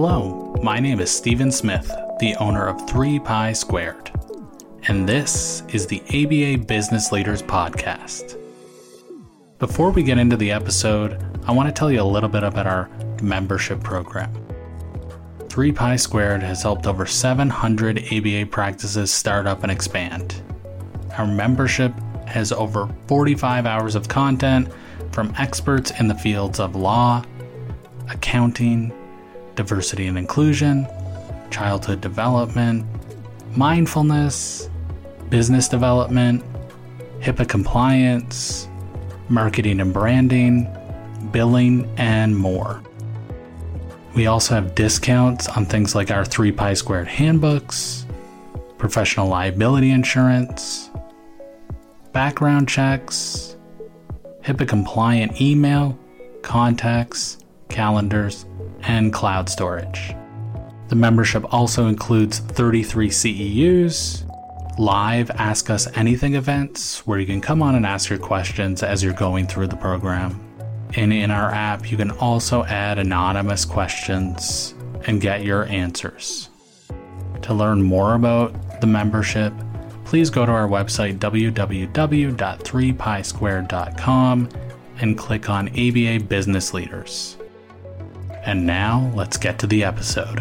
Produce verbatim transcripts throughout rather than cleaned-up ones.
Hello, my name is Stephen Smith, the owner of three pi squared, and this is the A B A Business Leaders Podcast. Before we get into the episode, I want to tell you a little bit about our membership program. three pi squared has helped over seven hundred A B A practices start up and expand. Our membership has over forty-five hours of content from experts in the fields of law, accounting, diversity and inclusion, childhood development, mindfulness, business development, HIPAA compliance, marketing and branding, billing, and more. We also have discounts on things like our three pi squared handbooks, professional liability insurance, background checks, HIPAA compliant email, contacts, calendars, and cloud storage. The membership also includes thirty-three C E Us, live Ask Us Anything events where you can come on and ask your questions as you're going through the program. And in our app, you can also add anonymous questions and get your answers. To learn more about the membership, please go to our website w w w dot three pi squared dot com and click on A B A Business Leaders. And now, let's get to the episode.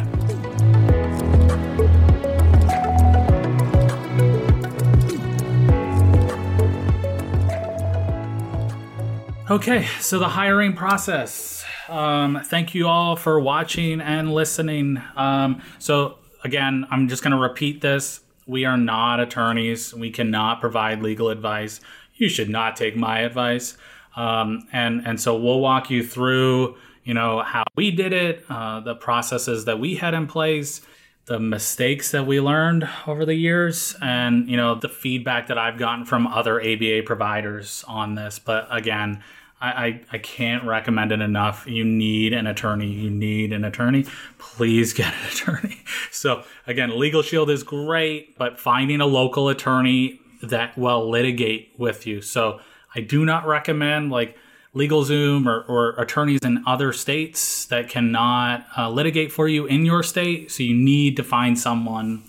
Okay, so the hiring process. Um, thank you all for watching and listening. Um, so again, I'm just going to repeat this. We are not attorneys. We cannot provide legal advice. You should not take my advice. Um, and, and so we'll walk you through, you know, how we did it, uh, the processes that we had in place, the mistakes that we learned over the years, and, you know, the feedback that I've gotten from other A B A providers on this. But again, I, I, I can't recommend it enough. You need an attorney. You need an attorney. Please get an attorney. So again, Legal Shield is great, but finding a local attorney that will litigate with you. So I do not recommend like LegalZoom or, or attorneys in other states that cannot uh, litigate for you in your state. So you need to find someone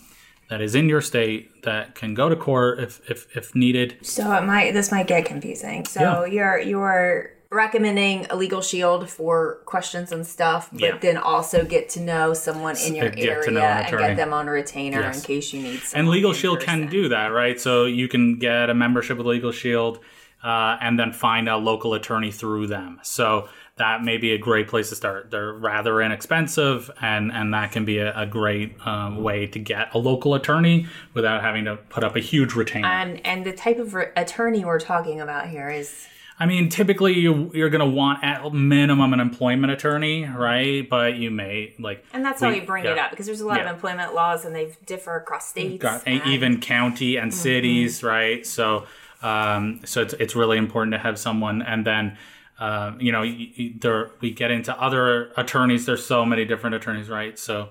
that is in your state that can go to court if if, if needed. So it might this might get confusing. So yeah. you're you're recommending a Legal Shield for questions and stuff, but yeah. then also get to know someone in your get area and get them on a retainer yes. in case you need someone. And Legal Shield person. Can do that, right? So you can get a membership with Legal Shield. Uh, and then find a local attorney through them. So that may be a great place to start. They're rather inexpensive, and, and that can be a, a great um, way to get a local attorney without having to put up a huge retainer. Um, and the type of re- attorney we're talking about here is... I mean, typically you, you're going to want at minimum an employment attorney, right? But you may like... And that's why we, we bring yeah. it up, because there's a lot yeah. of employment laws and they differ across states. Got, and even county and mm-hmm. cities, right? So... Um, so it's, it's really important to have someone. And then, uh, you know, you, you, there, we get into other attorneys. There's so many different attorneys, right? So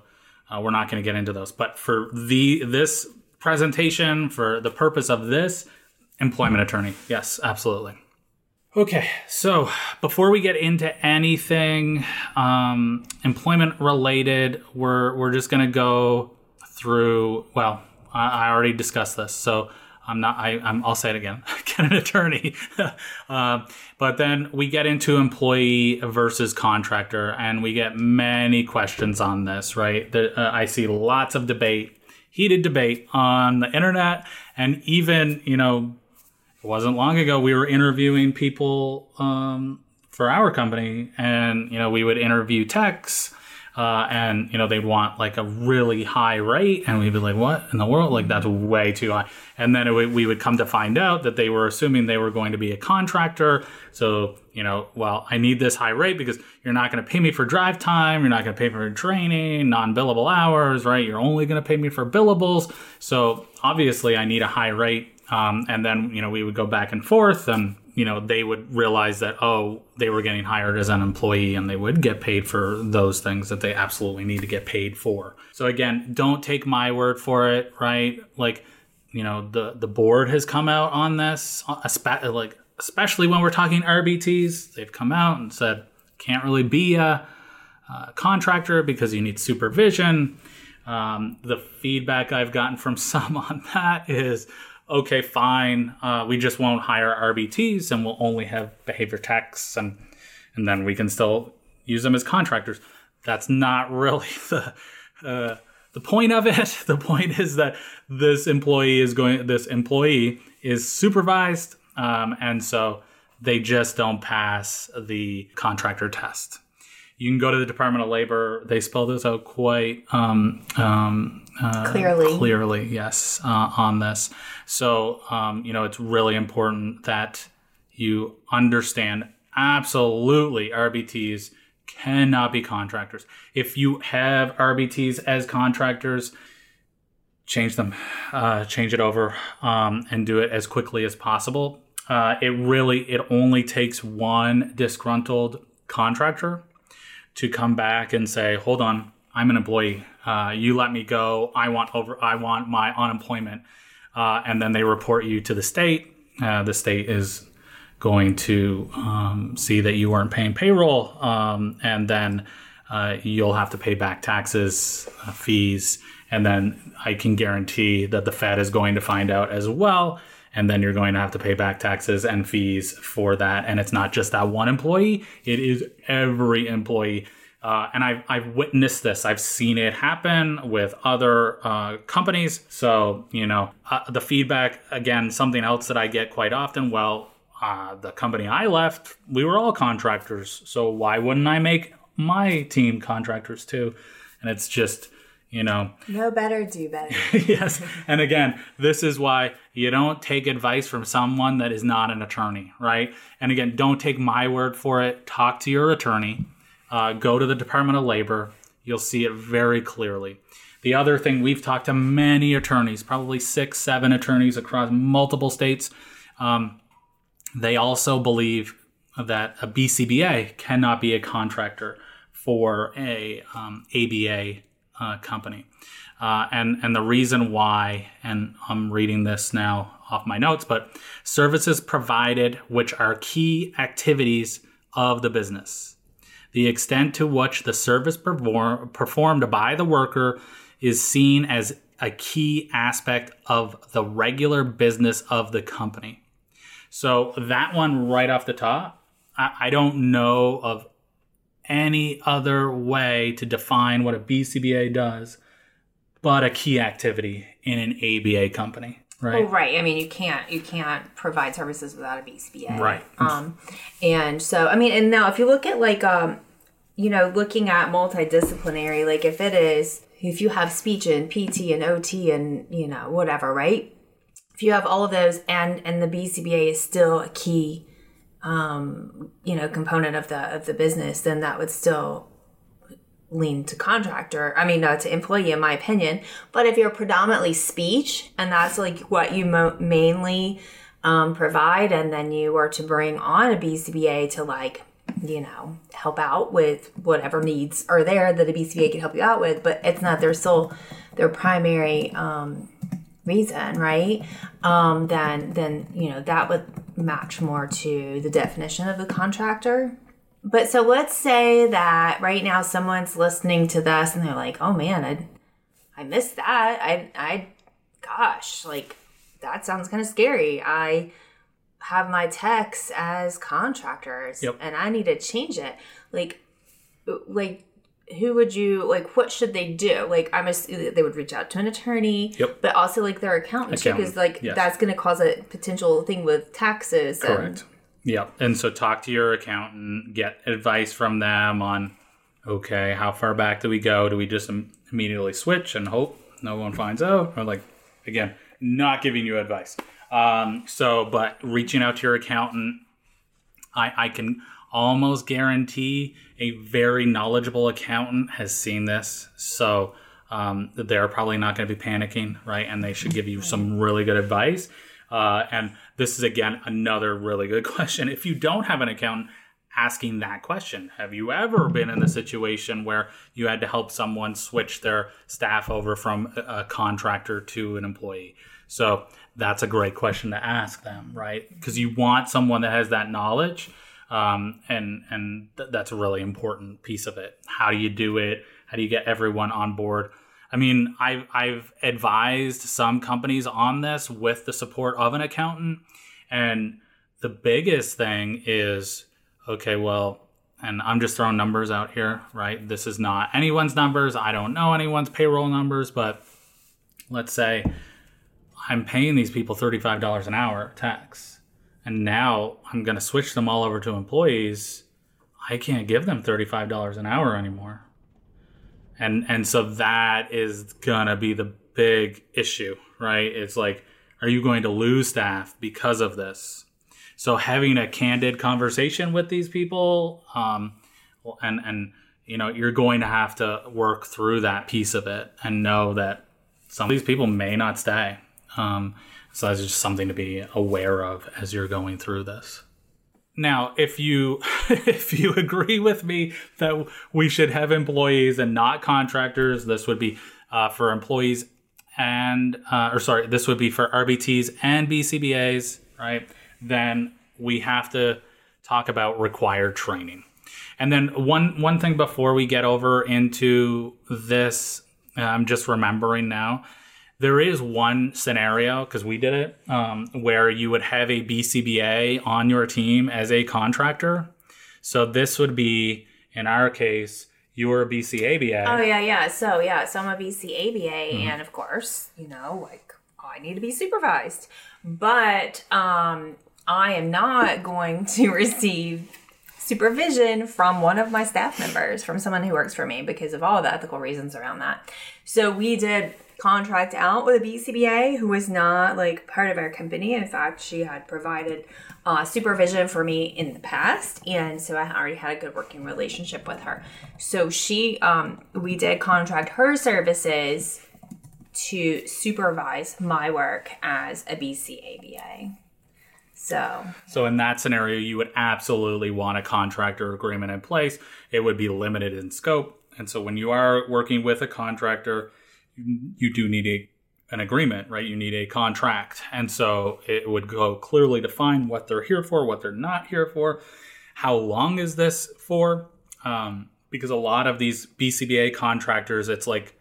uh, we're not going to get into those. But for the this presentation, for the purpose of this, employment attorney. Yes, absolutely. Okay, so before we get into anything um, employment related, we're we're just going to go through, well, I, I already discussed this. So I'm not, I, I'm, I'll say it again, get an attorney. uh, but then we get into employee versus contractor, and we get many questions on this, right? The, uh, I see lots of debate, heated debate on the internet. And even, you know, it wasn't long ago, we were interviewing people um, for our company, and, you know, we would interview techs. Uh, and, you know, they want like a really high rate. And we'd be like, what in the world? Like, that's way too high. And then it w- we would come to find out that they were assuming they were going to be a contractor. So, you know, well, I need this high rate because you're not going to pay me for drive time. You're not going to pay for training, non-billable hours, right? You're only going to pay me for billables. So obviously I need a high rate. Um, and then, you know, we would go back and forth, and, you know, they would realize that, oh, they were getting hired as an employee and they would get paid for those things that they absolutely need to get paid for. So again, don't take my word for it, right? Like, you know, the, the board has come out on this, like, especially when we're talking R B Ts, they've come out and said, can't really be a, uh, contractor because you need supervision. Um, the feedback I've gotten from some on that is, okay, fine. Uh, we just won't hire R B Ts and we'll only have behavior techs, and, and then we can still use them as contractors. That's not really the, uh, the point of it. The point is that this employee is going, this employee is supervised. Um, and so they just don't pass the contractor test. You can go to the Department of Labor. They spell this out quite um, um, uh, clearly. Clearly, yes, uh, on this. So, um, you know, it's really important that you understand absolutely R B Ts cannot be contractors. If you have R B Ts as contractors, change them, uh, change it over, um, and do it as quickly as possible. Uh, it really, it only takes one disgruntled contractor to come back and say, hold on, I'm an employee. Uh, you let me go. I want over. I want my unemployment. Uh, and then they report you to the state. Uh, the state is going to um, see that you weren't paying payroll. Um, and then uh, you'll have to pay back taxes, uh, fees. And then I can guarantee that the Fed is going to find out as well. And then you're going to have to pay back taxes and fees for that. And it's not just that one employee. It is every employee. Uh, and I've, I've witnessed this. I've seen it happen with other uh, companies. So, you know, uh, the feedback, again, something else that I get quite often. Well, uh, the company I left, we were all contractors. So why wouldn't I make my team contractors too? And it's just... You know, know better, do better. Yes. And again, this is why you don't take advice from someone that is not an attorney, right? And again, don't take my word for it. Talk to your attorney. Uh, go to the Department of Labor. You'll see it very clearly. The other thing, we've talked to many attorneys, probably six, seven attorneys across multiple states. Um, they also believe that a B C B A cannot be a contractor for a um, A B A Uh, company. Uh, and, and the reason why, and I'm reading this now off my notes, but services provided, which are key activities of the business. The extent to which the service perform, performed by the worker is seen as a key aspect of the regular business of the company. So that one right off the top, I, I don't know of any other way to define what a B C B A does but a key activity in an A B A company, right? Well, right. I mean, you can't you can't provide services without a B C B A. Right. Um, and so, I mean, and now if you look at like, um, you know, looking at multidisciplinary, like if it is, if you have speech and P T and O T and, you know, whatever, right? If you have all of those and, and the B C B A is still a key Um, you know, component of the of the business, then that would still lean to contractor. I mean, no, to employee, in my opinion. But if you're predominantly speech, and that's like what you mo- mainly um, provide, and then you were to bring on a B C B A to like, you know, help out with whatever needs are there that a B C B A can help you out with, but it's not their sole, their primary um, reason, right? Um, then then you know that would match more to the definition of a contractor. But so let's say that right now someone's listening to this and they're like, oh man, I, I missed that. I, I, gosh, like that sounds kind of scary. I have my techs as contractors yep. and I need to change it. Like, like who would you, like, what should they do? Like, I'm assuming they would reach out to an attorney, yep. but also like their accountant, because like yes. that's going to cause a potential thing with taxes. Correct. And- yeah. And so talk to your accountant, get advice from them on, okay, how far back do we go? Do we just im- immediately switch and hope no one finds out? Or like, again, not giving you advice. Um, so, but reaching out to your accountant, I, I can... almost guarantee a very knowledgeable accountant has seen this. So um, they're probably not going to be panicking, right? And they should give you some really good advice. Uh, and this is, again, another really good question. If you don't have an accountant, asking that question, have you ever been in a situation where you had to help someone switch their staff over from a contractor to an employee? So that's a great question to ask them, right? Because you want someone that has that knowledge. Um, and and th- that's a really important piece of it. How do you do it? How do you get everyone on board? I mean, I've, I've advised some companies on this with the support of an accountant. And the biggest thing is, okay, well, and I'm just throwing numbers out here, right? This is not anyone's numbers. I don't know anyone's payroll numbers, but let's say I'm paying these people thirty-five dollars an hour tax, and now I'm going to switch them all over to employees. I can't give them thirty-five dollars an hour anymore. And and so that is going to be the big issue, right? It's like, are you going to lose staff because of this? So having a candid conversation with these people, um, and, and you know, you're going to have to work through that piece of it and know that some of these people may not stay. Um, so that's just something to be aware of as you're going through this. Now, if you if you agree with me that we should have employees and not contractors, this would be uh, for employees and uh, or sorry, this would be for R B Ts and B C B As, right? Then we have to talk about required training. And then one one thing before we get over into this, I'm just remembering now. There is one scenario, because we did it, um, where you would have a B C B A on your team as a contractor. So this would be, in our case, you're a B C A B A. Oh, yeah, yeah. So, yeah, so I'm a B C A B A, mm-hmm. and of course, you know, like, oh, I need to be supervised. But um, I am not going to receive supervision from one of my staff members, from someone who works for me, because of all the ethical reasons around that. So we did contract out with a B C B A who was not like part of our company. In fact, she had provided uh, supervision for me in the past, and so I already had a good working relationship with her. So she, um, we did contract her services to supervise my work as a B C A B A. So so in that scenario, you would absolutely want a contractor agreement in place. It would be limited in scope. And so when you are working with a contractor, you do need a, an agreement, right? You need a contract. And so it would go clearly define what they're here for, what they're not here for. How long is this for? Um, because a lot of these B C B A contractors, it's like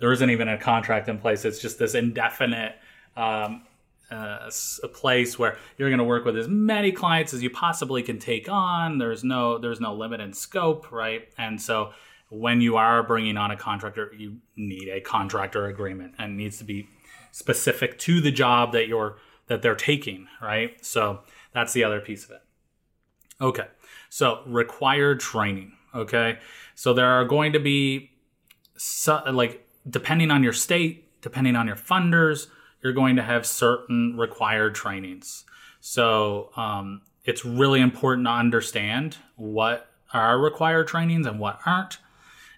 there isn't even a contract in place. It's just this indefinite um Uh, a place where you're going to work with as many clients as you possibly can take on. There's no there's no limit in scope, right? And so when you are bringing on a contractor, you need a contractor agreement, and it needs to be specific to the job that you're that they're taking, right? So that's the other piece of it. Okay, so required training. Okay, so there are going to be so, like depending on your state, depending on your funders, you're going to have certain required trainings. So um, it's really important to understand what are required trainings and what aren't.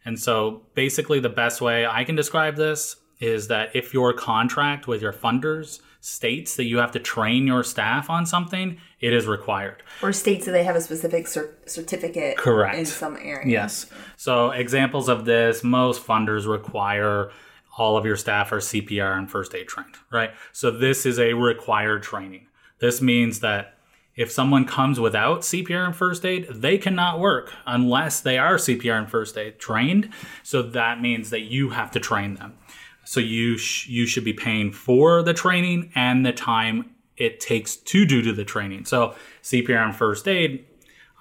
And so basically the best way I can describe this is that if your contract with your funders states that you have to train your staff on something, it is required. Or states that they have a specific cer- certificate Correct. In some area. Yes. So examples of this, most funders require all of your staff are C P R and first aid trained, right? So this is a required training. This means that if someone comes without C P R and first aid, they cannot work unless they are C P R and first aid trained. So that means that you have to train them. So you sh- you should be paying for the training and the time it takes to do to the training. So C P R and first aid,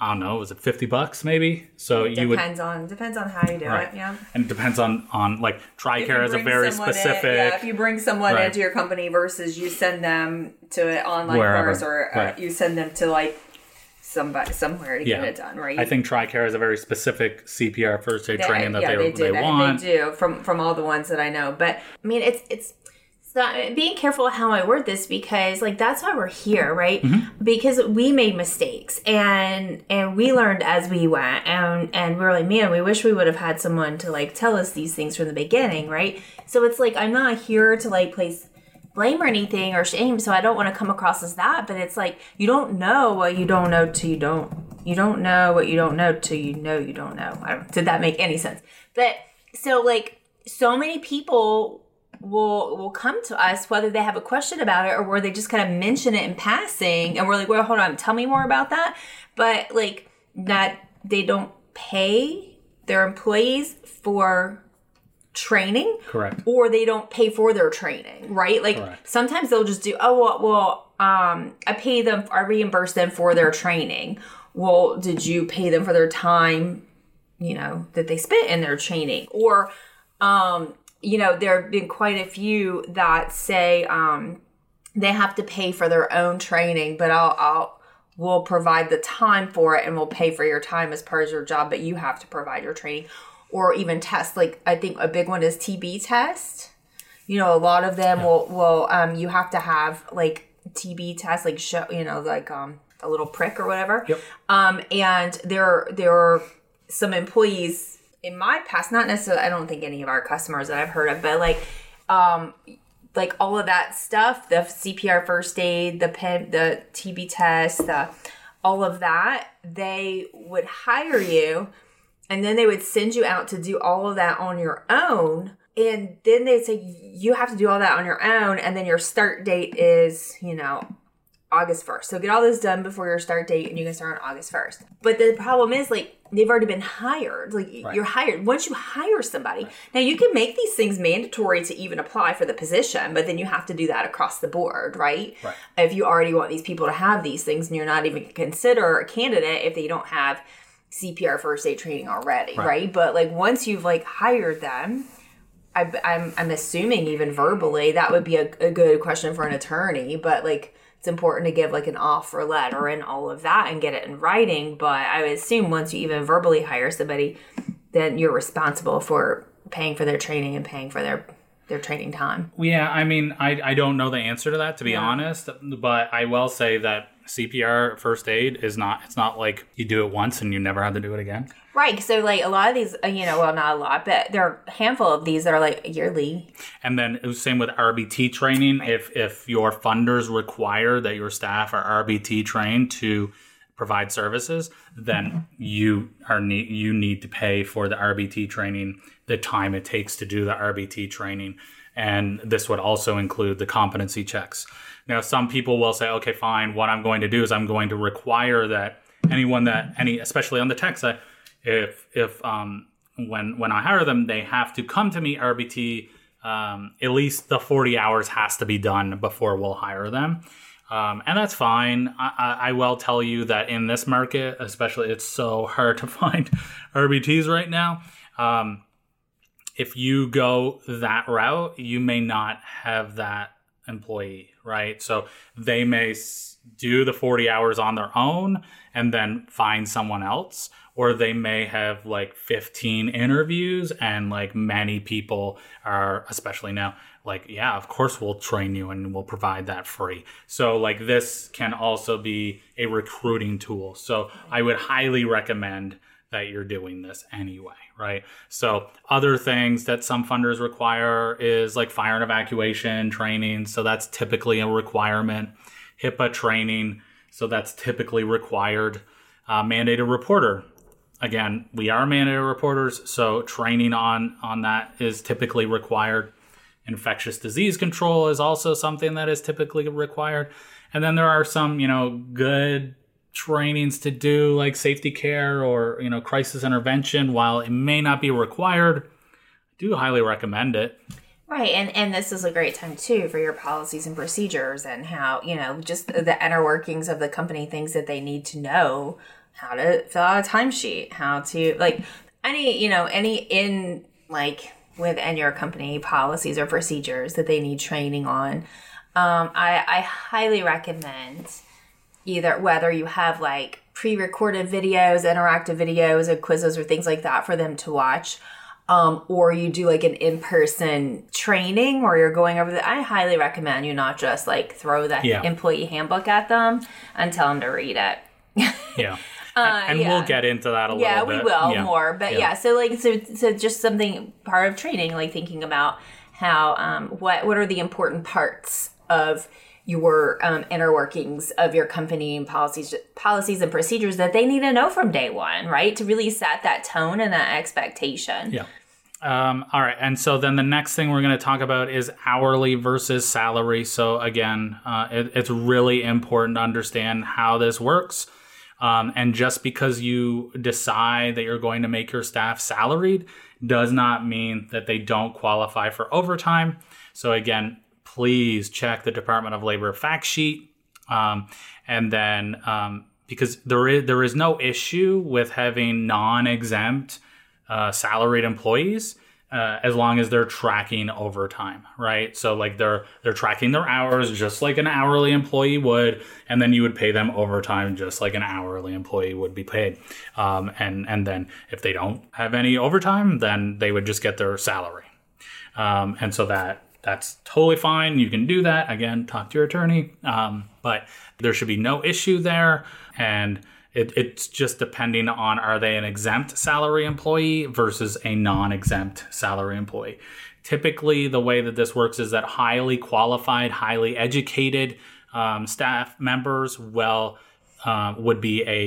I don't know, was it fifty bucks maybe? So it you depends would, on depends on how you do right. it, yeah. And it depends on, on like TRICARE is a very specific. In, yeah, if you bring someone right. into your company versus you send them to an online Wherever. course or right. uh, you send them to like somebody somewhere to yeah. get it done, right? I think TRICARE is a very specific C P R first aid they, training that yeah, they, they, do. they I want. They do from from all the ones that I know, but I mean it's it's. So I'm being careful how I word this because, like, that's why we're here, right? Mm-hmm. Because we made mistakes and and we learned as we went, and and we're like, man, we wish we would have had someone to like tell us these things from the beginning, right? So it's like I'm not here to like place blame or anything or shame, so I don't want to come across as that. But it's like you don't know what you don't know till you don't you don't know what you don't know till you know you don't know. I don't, did that make any sense? But so like so many people will will come to us, whether they have a question about it or where they just kind of mention it in passing. And we're like, well, hold on, tell me more about that. But like that they don't pay their employees for training. Correct. Or they don't pay for their training, right? Like Correct. Sometimes they'll just do, oh, well, well um, I pay them, I reimburse them for their training. Well, did you pay them for their time, you know, that they spent in their training? Or, um, you know, there have been quite a few that say um, they have to pay for their own training, but I'll, I'll, we'll provide the time for it and we'll pay for your time as part of your job, but you have to provide your training. Or even tests. Like, I think a big one is T B test. You know, a lot of them yeah. will, will, um, you have to have like T B tests, like show, you know, like, um, a little prick or whatever. Yep. Um, and there, there are some employees in my past, not necessarily, I don't think any of our customers that I've heard of, but like, um, like all of that stuff, the C P R first aid, the pen, the T B test, the, all of that, they would hire you. And then they would send you out to do all of that on your own. And then they'd say, you have to do all that on your own. And then your start date is, you know, August first. So get all this done before your start date and you can start on August first. But the problem is, like, they've already been hired. Like, right. You're hired. Once you hire somebody. Right. Now, you can make these things mandatory to even apply for the position. But then you have to do that across the board, right? Right. If you already want these people to have these things and you're not even consider a candidate if they don't have C P R first aid training already, right. right? But like once you've like hired them, I, I'm I'm assuming even verbally that would be a, a good question for an attorney. But like it's important to give like an offer letter and all of that and get it in writing. But I would assume once you even verbally hire somebody, then you're responsible for paying for their training and paying for their their training time. Yeah, I mean, I I don't know the answer to that to be yeah. honest, but I will say that C P R first aid is not, it's not like you do it once and you never have to do it again. Right. So like a lot of these, you know, well, not a lot, but there are a handful of these that are like yearly. And then it was same with R B T training. Right. If, if your funders require that your staff are R B T trained to provide services, then mm-hmm. you are ne- you need to pay for the R B T training, the time it takes to do the R B T training. And this would also include the competency checks. Now, some people will say, okay, fine, what I'm going to do is I'm going to require that anyone that, any, especially on the tech side, if, if um, when when I hire them, they have to come to me R B T, um, at least the forty hours has to be done before we'll hire them. Um, and that's fine. I, I, I will tell you that in this market, especially, it's so hard to find R B Ts right now. Um, if you go that route, you may not have that employee, right? So they may do the forty hours on their own and then find someone else, or they may have like fifteen interviews and like many people are, especially now, like, yeah, of course we'll train you and we'll provide that free. So like this can also be a recruiting tool. So I would highly recommend that you're doing this anyway, right? So other things that some funders require is like fire and evacuation training. So that's typically a requirement. HIPAA training. So that's typically required. Uh, mandated reporter. Again, we are mandated reporters. So training on, on that is typically required. Infectious disease control is also something that is typically required. And then there are some, you know, good trainings to do like safety care or, you know, crisis intervention. While it may not be required, I do highly recommend it. Right. And, and this is a great time too for your policies and procedures and how, you know, just the inner workings of the company, things that they need to know, how to fill out a timesheet, how to like any, you know, any in like within your company policies or procedures that they need training on. Um, I, I highly recommend either whether you have like pre-recorded videos, interactive videos and quizzes or things like that for them to watch, um, or you do like an in-person training where you're going over the, I highly recommend you not just like throw that yeah. employee handbook at them and tell them to read it. yeah. Uh, and yeah. we'll get into that a little yeah, bit. Yeah, we will yeah. more. But yeah. yeah, so like, so, so just something part of training, like thinking about how, um, what, what are the important parts of your um, inner workings of your company and policies, policies and procedures that they need to know from day one, right? To really set that tone and that expectation. Yeah. Um, all right. And so then the next thing we're going to talk about is hourly versus salary. So again, uh, it, it's really important to understand how this works. Um, and just because you decide that you're going to make your staff salaried does not mean that they don't qualify for overtime. So again, please check the Department of Labor fact sheet. Um, and then um, because there is, there is no issue with having non-exempt Uh, salaried employees, uh, as long as they're tracking overtime, right? So like they're they're tracking their hours just like an hourly employee would, and then you would pay them overtime just like an hourly employee would be paid. Um, and and then if they don't have any overtime, then they would just get their salary. Um, and so that that's totally fine. You can do that. Again, talk to your attorney, um, but there should be no issue there. And It, it's just depending on, are they an exempt salary employee versus a non-exempt salary employee? Typically, the way that this works is that highly qualified, highly educated um, staff members well uh, would be a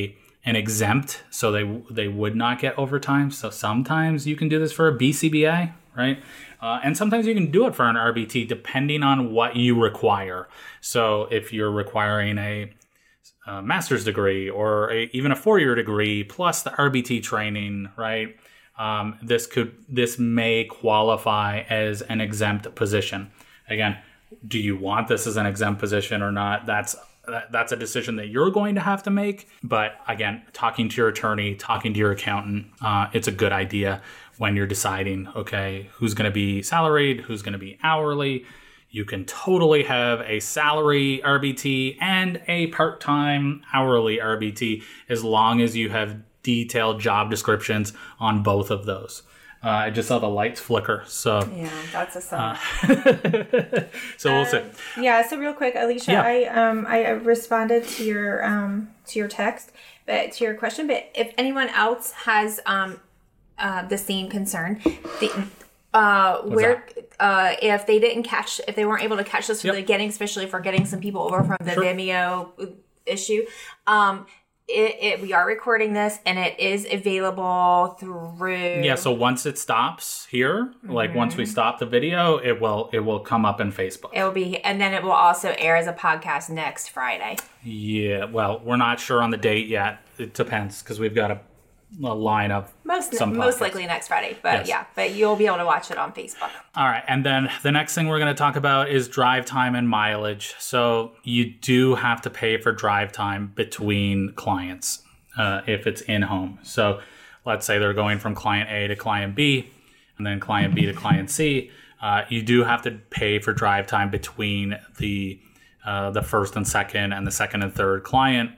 an exempt, so they they would not get overtime. So sometimes you can do this for a B C B A, right? Uh, and sometimes you can do it for an R B T, depending on what you require. So if you're requiring a A master's degree or a, even a four-year degree plus the R B T training, right? Um, this could this may qualify as an exempt position. Again, do you want this as an exempt position or not? That's that's a decision that you're going to have to make. But again, talking to your attorney, talking to your accountant, uh, it's a good idea when you're deciding, okay, who's going to be salaried, who's going to be hourly. You can totally have a salary R B T and a part-time hourly R B T as long as you have detailed job descriptions on both of those. Uh, I just saw the lights flicker, so yeah, that's a sign. Uh, so um, we'll see. Yeah. So real quick, Alicia, yeah. I um I responded to your um to your text, but to your question. But if anyone else has um uh, the same concern, the uh What's where. That? Uh, if they didn't catch, if they weren't able to catch this from yep. the getting, especially for getting some people over from the sure. Vimeo issue, um, it, it we are recording this and it is available through. Yeah, so once it stops here, mm-hmm. like once we stop the video, it will it will come up in Facebook. It will be, and then it will also air as a podcast next Friday. Yeah, well, we're not sure on the date yet. It depends because we've got a. A line of most some most podcasts. Likely next Friday, but yes. yeah, but you'll be able to watch it on Facebook. All right, and then the next thing we're going to talk about is drive time and mileage. So you do have to pay for drive time between clients uh, if it's in home. So let's say they're going from client A to client B, and then client B to client C. Uh, you do have to pay for drive time between the uh, the first and second, and the second and third client.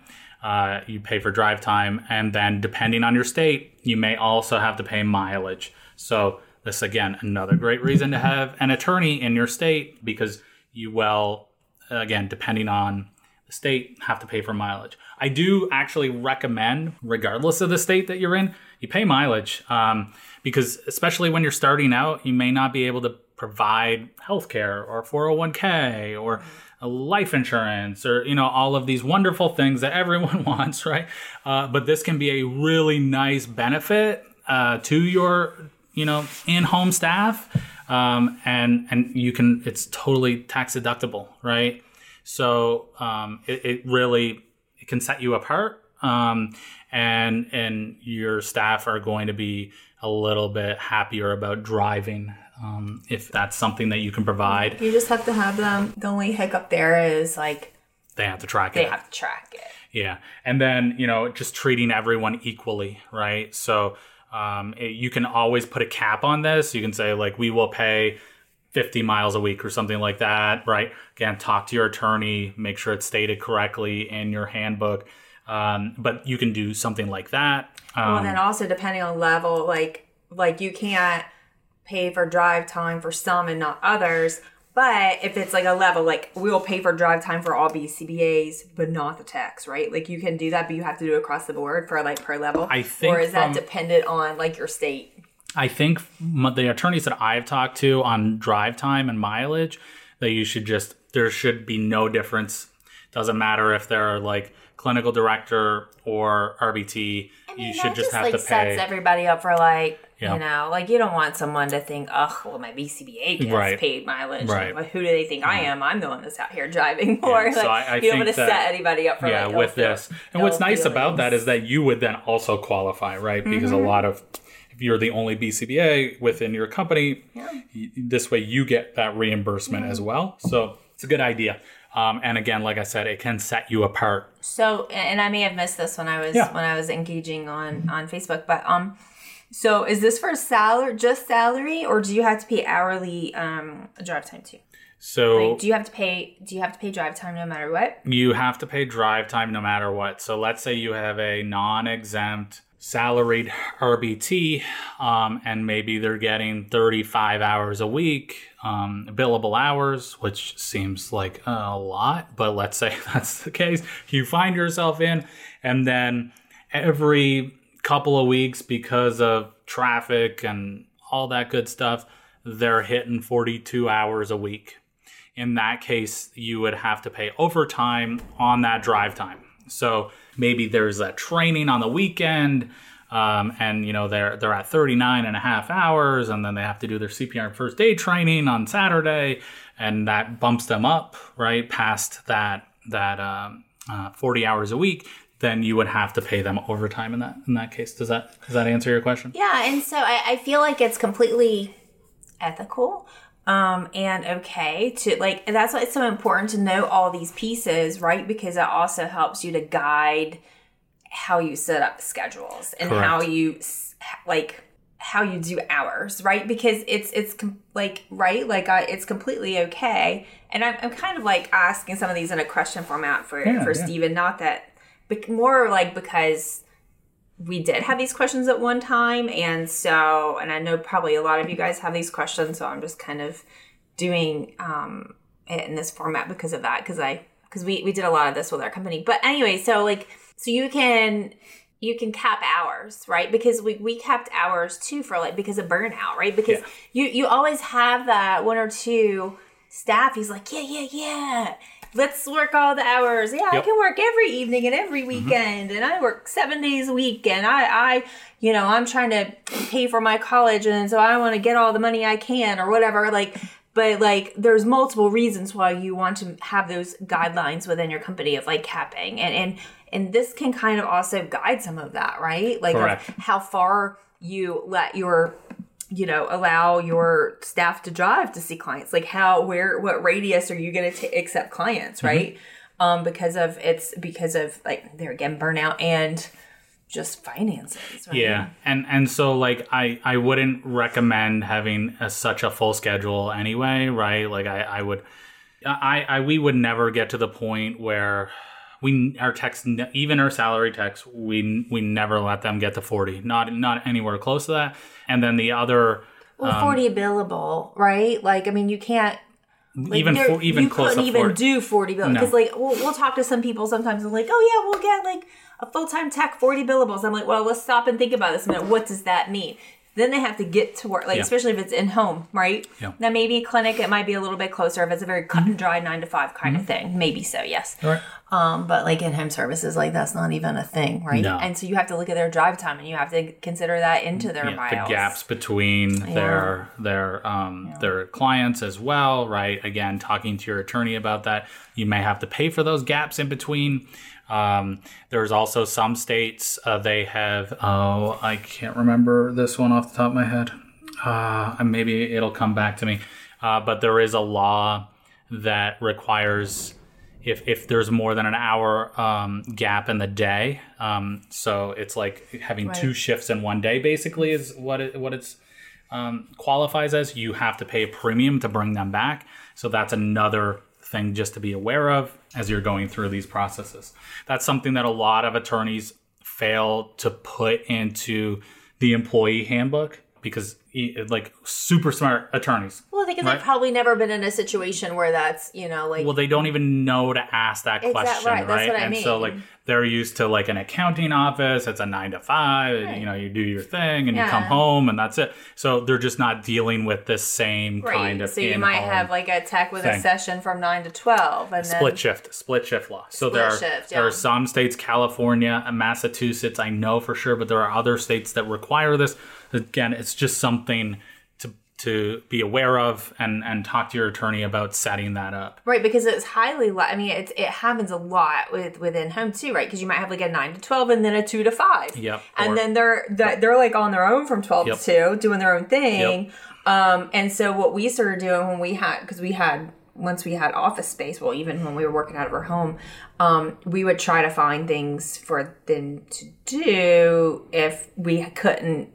Uh, you pay for drive time, and then depending on your state, you may also have to pay mileage. So this, again, another great reason to have an attorney in your state because you will, again, depending on the state, have to pay for mileage. I do actually recommend, regardless of the state that you're in, you pay mileage um, because especially when you're starting out, you may not be able to provide healthcare or four oh one k or life insurance or, you know, all of these wonderful things that everyone wants, right? Uh, but this can be a really nice benefit uh, to your, you know, in-home staff. Um, and, and you can, it's totally tax deductible, right? So um, it, it really, it can set you apart. Um, and, and your staff are going to be a little bit happier about driving Um, if that's something that you can provide. You just have to have them. The only hiccup there is like... They have to track it. They have to track it. Yeah. And then, you know, just treating everyone equally, right? So um, it, you can always put a cap on this. You can say like, we will pay fifty miles a week or something like that, right? Again, talk to your attorney. Make sure it's stated correctly in your handbook. Um, but you can do something like that. Um, well, and then also depending on level, like like you can't... pay for drive time for some and not others. But if it's like a level, like we'll pay for drive time for all B C B As, but not the tax, right? Like you can do that, but you have to do it across the board for like per level. I think, or is that um, dependent on like your state? I think the attorneys that I've talked to on drive time and mileage, that you should just, there should be no difference Doesn't matter if they're like clinical director or R B T. I mean, you should just, just have like, to pay. Sets everybody up for like, yeah. you know, like you don't want someone to think, oh, well, my B C B A gets right. paid mileage. Right. Like, who do they think yeah. I am? I'm the one that's out here driving more. Yeah. Like, so I, I you don't want to set anybody up for yeah, like, with this. Feel, and what's nice feelings. About that is that you would then also qualify, right? Because mm-hmm. a lot of, if you're the only B C B A within your company, yeah. y- this way you get that reimbursement mm-hmm. as well. So it's a good idea. Um, and again, like I said, it can set you apart. So, and I may have missed this when I was yeah. when I was engaging on, mm-hmm. on Facebook, but um, so is this for salary, just salary, or do you have to pay hourly um drive time too? So, like, do you have to pay? Do you have to pay drive time no matter what? You have to pay drive time no matter what. So, let's say you have a non-exempt salaried R B T, um, and maybe they're getting thirty-five hours a week, um, billable hours, which seems like a lot, but let's say that's the case you find yourself in. And then every couple of weeks, because of traffic and all that good stuff, they're hitting forty-two hours a week. In that case, you would have to pay overtime on that drive time. So maybe there's a training on the weekend, um, and you know they're they're at thirty-nine and a half hours, and then they have to do their C P R first aid training on Saturday, and that bumps them up right past that that um, uh, forty hours a week. Then you would have to pay them overtime in that in that case. Does that does that answer your question? Yeah, and so I, I feel like it's completely ethical. Um, and okay to like, that's why it's so important to know all these pieces, right? Because it also helps you to guide how you set up schedules and Correct. How you like, how you do hours, right? Because it's, it's com- like, right. Like I, it's completely okay. And I'm, I'm kind of like asking some of these in a question format for, yeah, for yeah. Steven, not that, but more like, because we did have these questions at one time, and so, and I know probably a lot of you guys have these questions, so I'm just kind of doing um, it in this format because of that, because I, because we, we did a lot of this with our company. But anyway, so like, so you can, you can cap hours, right? Because we, we capped hours too for like, because of burnout, right? Because yeah. you, you always have that one or two staff, he's like, yeah, yeah, yeah. Let's work all the hours. Yeah, yep. I can work every evening and every weekend. Mm-hmm. And I work seven days a week. And I, I, you know, I'm trying to pay for my college. And so I want to get all the money I can or whatever. Like, but like, there's multiple reasons why you want to have those guidelines within your company of like capping. And, and, and this can kind of also guide some of that, right? Like Correct. Of how far you let your, you know, allow your staff to drive to see clients, like how, where, what radius are you going to t- accept clients, right? Mm-hmm. Um, because of it's because of like, there again, burnout and just finances. Right? Yeah. And, and so like, I, I wouldn't recommend having a, such a full schedule anyway, right? Like I, I would, I, I, we would never get to the point where we, our techs, even our salary techs, we, we never let them get to forty, not, not anywhere close to that. And then the other, well, forty um, billable, right? Like, I mean, you can't like, even there, for, even you close couldn't even forty. Do forty billable because, no. like, we'll, we'll talk to some people sometimes and like, oh yeah, we'll get like a full time tech forty billables. I'm like, well, let's stop and think about this a minute. What does that mean? Then they have to get to work, like yeah. especially if it's in home, right? Yeah. Now maybe a clinic, it might be a little bit closer if it's a very cut and dry nine to five kind mm-hmm. of thing. Maybe so, yes. Right. Um, but like in home services, like that's not even a thing, right? No. And so you have to look at their drive time, and you have to consider that into their yeah, miles. The gaps between yeah. their their um, yeah. their clients as well, right? Again, talking to your attorney about that, you may have to pay for those gaps in between. Um, there's also some states, uh, they have, oh, I can't remember this one off the top of my head. Uh, maybe it'll come back to me. Uh, but there is a law that requires if, if there's more than an hour, um, gap in the day. Um, so it's like having right. two shifts in one day basically is what it, what it's, um, qualifies as. You have to pay a premium to bring them back. So that's another thing just to be aware of as you're going through these processes. That's something that a lot of attorneys fail to put into the employee handbook because like super smart attorneys. Well, Well, because right? they've probably never been in a situation where that's, you know, like... Well, they don't even know to ask that question, exactly, right? That's right? What I and mean. So, like, they're used to, like, an accounting office. It's a nine to five. Right. And, you know, you do your thing and yeah. you come home and that's it. So they're just not dealing with the same right. kind of thing. So you might have, like, a tech with thing. a session from nine to twelve. And split then... shift. Split shift law. So split there, are, shift, yeah. there are some states, California and Massachusetts, I know for sure, but there are other states that require this. Again, it's just something... to be aware of and, and talk to your attorney about setting that up. Right, because it's highly, li- I mean, it's, it happens a lot with within home too, right? Because you might have like a nine to twelve and then a two to five. Yep. And or, then they're they're, they're like on their own from twelve yep. to two, doing their own thing. Yep. Um, and so what we started doing when we had, because we had, once we had office space, well, even when we were working out of our home, um, we would try to find things for them to do if we couldn't,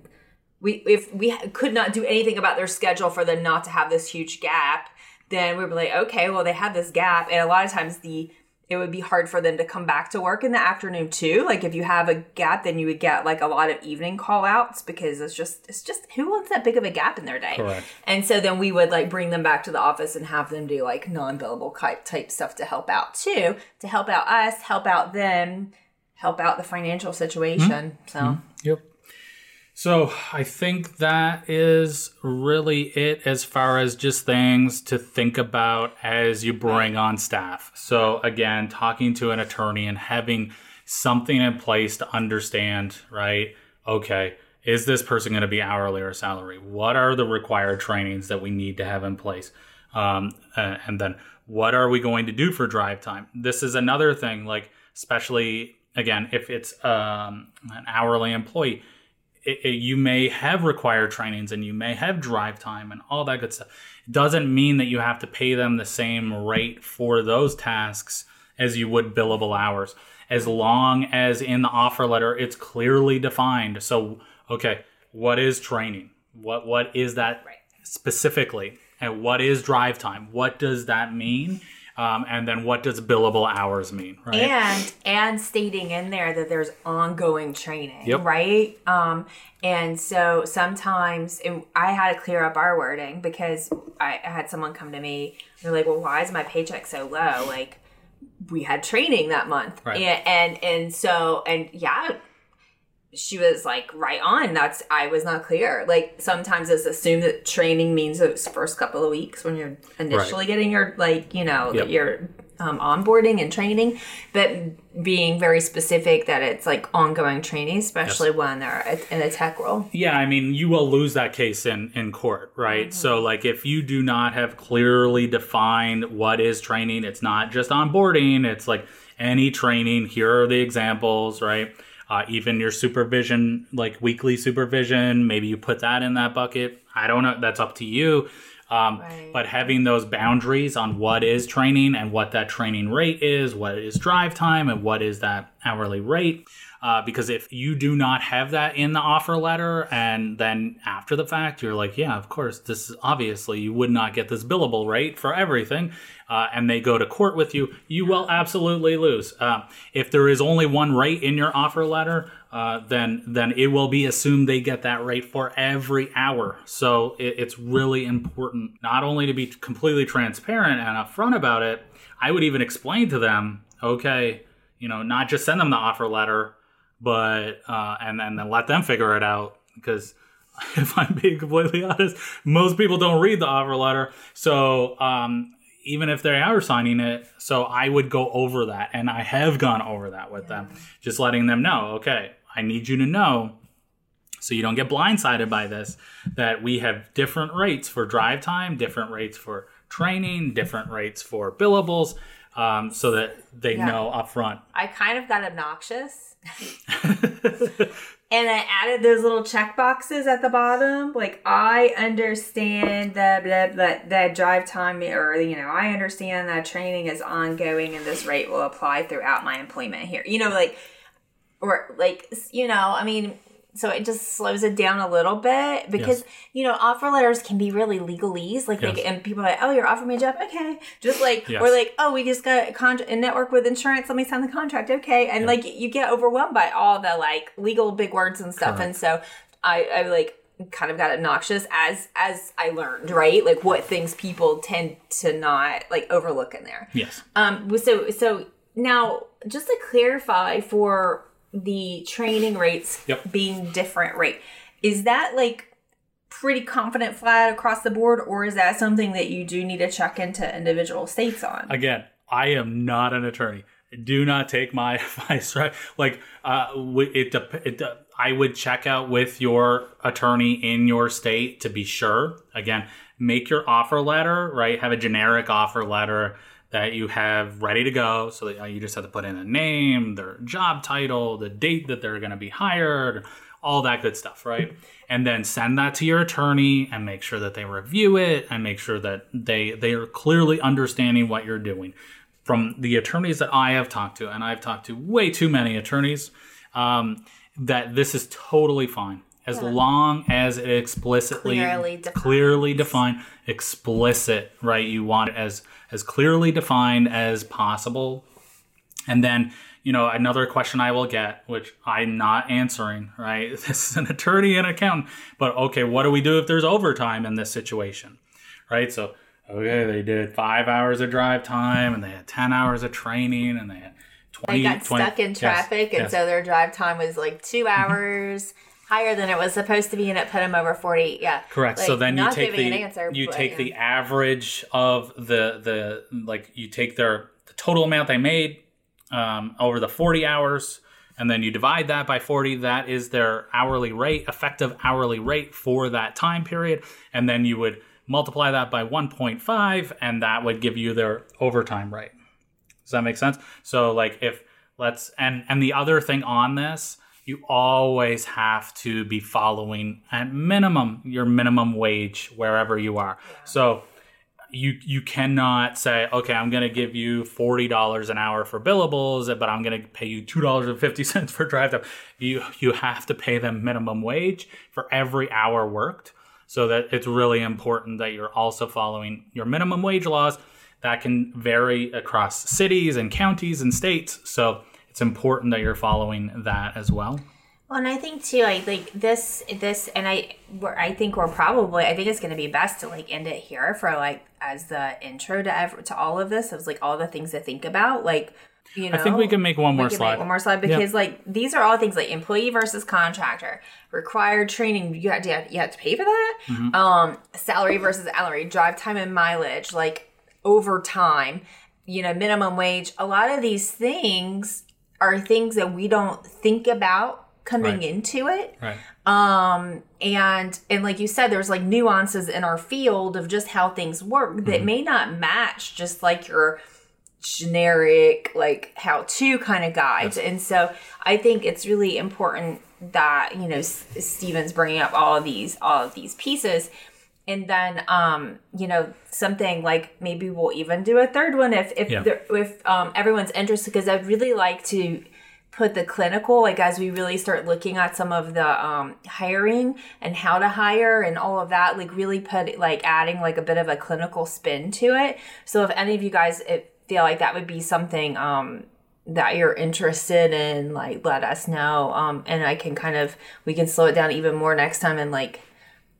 We if we could not do anything about their schedule for them not to have this huge gap, then we were like, okay, well, they have this gap. And a lot of times the it would be hard for them to come back to work in the afternoon too. Like if you have a gap, then you would get like a lot of evening call outs because it's just it's just who wants that big of a gap in their day? Correct. And so then we would like bring them back to the office and have them do like non-billable type stuff to help out too, to help out us, help out them, help out the financial situation. Mm-hmm. So mm-hmm. Yep. So I think that is really it as far as just things to think about as you bring on staff. So again, talking to an attorney and having something in place to understand, right? Okay, is this person going to be hourly or salary? What are the required trainings that we need to have in place? Um, and then what are we going to do for drive time? This is another thing, like especially, again, if it's um, an hourly employee, It, it, you may have required trainings and you may have drive time and all that good stuff. It doesn't mean that you have to pay them the same rate for those tasks as you would billable hours, as long as in the offer letter it's clearly defined. So, okay, what is training? What what is that right. specifically? And what is drive time? What does that mean? Um, and then what does billable hours mean, right? And and stating in there that there's ongoing training, yep. right? Um, and so sometimes it, I had to clear up our wording because I, I had someone come to me. They're like, well, why is my paycheck so low? Like, we had training that month. Right. And, and, and so, and yeah, she was like, right on. That's, I was not clear. Like, sometimes it's assumed that training means those first couple of weeks when you're initially right. getting your, like, you know, yep. your um, onboarding and training, but being very specific that it's like ongoing training, especially yes. when they're in a tech role. Yeah. I mean, you will lose that case in, in court, right? Mm-hmm. So, like, if you do not have clearly defined what is training, it's not just onboarding, it's like any training. Here are the examples, right? Uh, even your supervision, like weekly supervision, maybe you put that in that bucket. I don't know. That's up to you. Um, right. But having those boundaries on what is training and what that training rate is, what is drive time and what is that hourly rate. Uh, because if you do not have that in the offer letter and then after the fact, you're like, yeah, of course, this is obviously you would not get this billable rate for everything. Uh, and they go to court with you, you will absolutely lose. Uh, if there is only one rate in your offer letter, uh, then then it will be assumed they get that rate for every hour. So it, it's really important not only to be completely transparent and upfront about it, I would even explain to them, okay, you know, not just send them the offer letter, But, uh, and, and then let them figure it out, because if I'm being completely honest, most people don't read the offer letter. So, um, even if they are signing it, so I would go over that, and I have gone over that with yeah. them, just letting them know, okay, I need you to know, so you don't get blindsided by this, that we have different rates for drive time, different rates for training, different rates for billables, um, so that they yeah. know upfront. I kind of got obnoxious. And I added those little check boxes at the bottom, like I understand that blah, blah, that drive time, or you know, I understand that training is ongoing and this rate will apply throughout my employment here, you know, like, or like, you know, I mean, so it just slows it down a little bit because yes. you know, offer letters can be really legalese, like yes. they, and people are like, oh, you're offering me a job, okay, just like yes. or like, oh, we just got a, con- a network with insurance, let me sign the contract, okay, and yes. like you get overwhelmed by all the like legal big words and stuff. Correct. And so I, I like kind of got obnoxious as as I learned, right? Like what things people tend to not like overlook in there. Yes. Um. So so now just to clarify for the training rates yep. being different, right? Is that like pretty confident flat across the board, or is that something that you do need to check into individual states on? Again, I am not an attorney. Do not take my advice, right? Like, uh, it, it, I would check out with your attorney in your state to be sure. Again, make your offer letter, right? Have a generic offer letter that you have ready to go. So that you just have to put in a name, their job title, the date that they're going to be hired, all that good stuff, right? And then send that to your attorney and make sure that they review it and make sure that they, they are clearly understanding what you're doing. From the attorneys that I have talked to, and I've talked to way too many attorneys, um, that this is totally fine. As yeah. long as it explicitly, clearly defined. clearly defined, explicit, right? You want it as, as clearly defined as possible. And then, you know, another question I will get, which I'm not answering, right? This is an attorney and accountant, but okay, what do we do if there's overtime in this situation, right? So, okay, they did five hours of drive time, and they had ten hours of training, and they had twenty. They got twenty, stuck in traffic, yes, and yes. so their drive time was like two hours higher than it was supposed to be, and it put them over forty. Yeah, correct. Like, so then you take the an answer, you but, take yeah. the average of the the, like, you take their the total amount they made um, over the forty hours, and then you divide that by forty. That is their hourly rate, effective hourly rate for that time period, and then you would multiply that by one point five, and that would give you their overtime rate. Does that make sense? So like if let's, and, and the other thing on this, you always have to be following at minimum your minimum wage wherever you are. Yeah. So you, you cannot say, okay, I'm going to give you forty dollars an hour for billables, but I'm going to pay you two dollars and fifty cents for drive time. You, you have to pay them minimum wage for every hour worked. So that it's really important that you're also following your minimum wage laws that can vary across cities and counties and states. So it's important that you're following that as well. Well, and I think too, like, like this, this, and I, we're, I think we're probably, I think it's going to be best to like end it here for like as the intro to ev- to all of this. It was like all the things to think about, like. You know, I think we can make one more slide. One more slide because, yeah. like, these are all things like employee versus contractor, required training. You have to you have to pay for that. Mm-hmm. Um, salary versus hourly, drive time and mileage, like overtime. You know, minimum wage. A lot of these things are things that we don't think about coming right. into it. Right. Um, and and like you said, there's like nuances in our field of just how things work mm-hmm. that may not match. Just like your generic like how to kind of guides. Yes. And so I think it's really important that, you know, S- Stephen's bringing up all of these all of these pieces, and then um you know, something like maybe we'll even do a third one if if yeah. there, if um everyone's interested, because I'd really like to put the clinical, like as we really start looking at some of the um hiring and how to hire and all of that, like really put like adding like a bit of a clinical spin to it. So if any of you guys it feel like that would be something um that you're interested in, like let us know, um and I can kind of we can slow it down even more next time, and like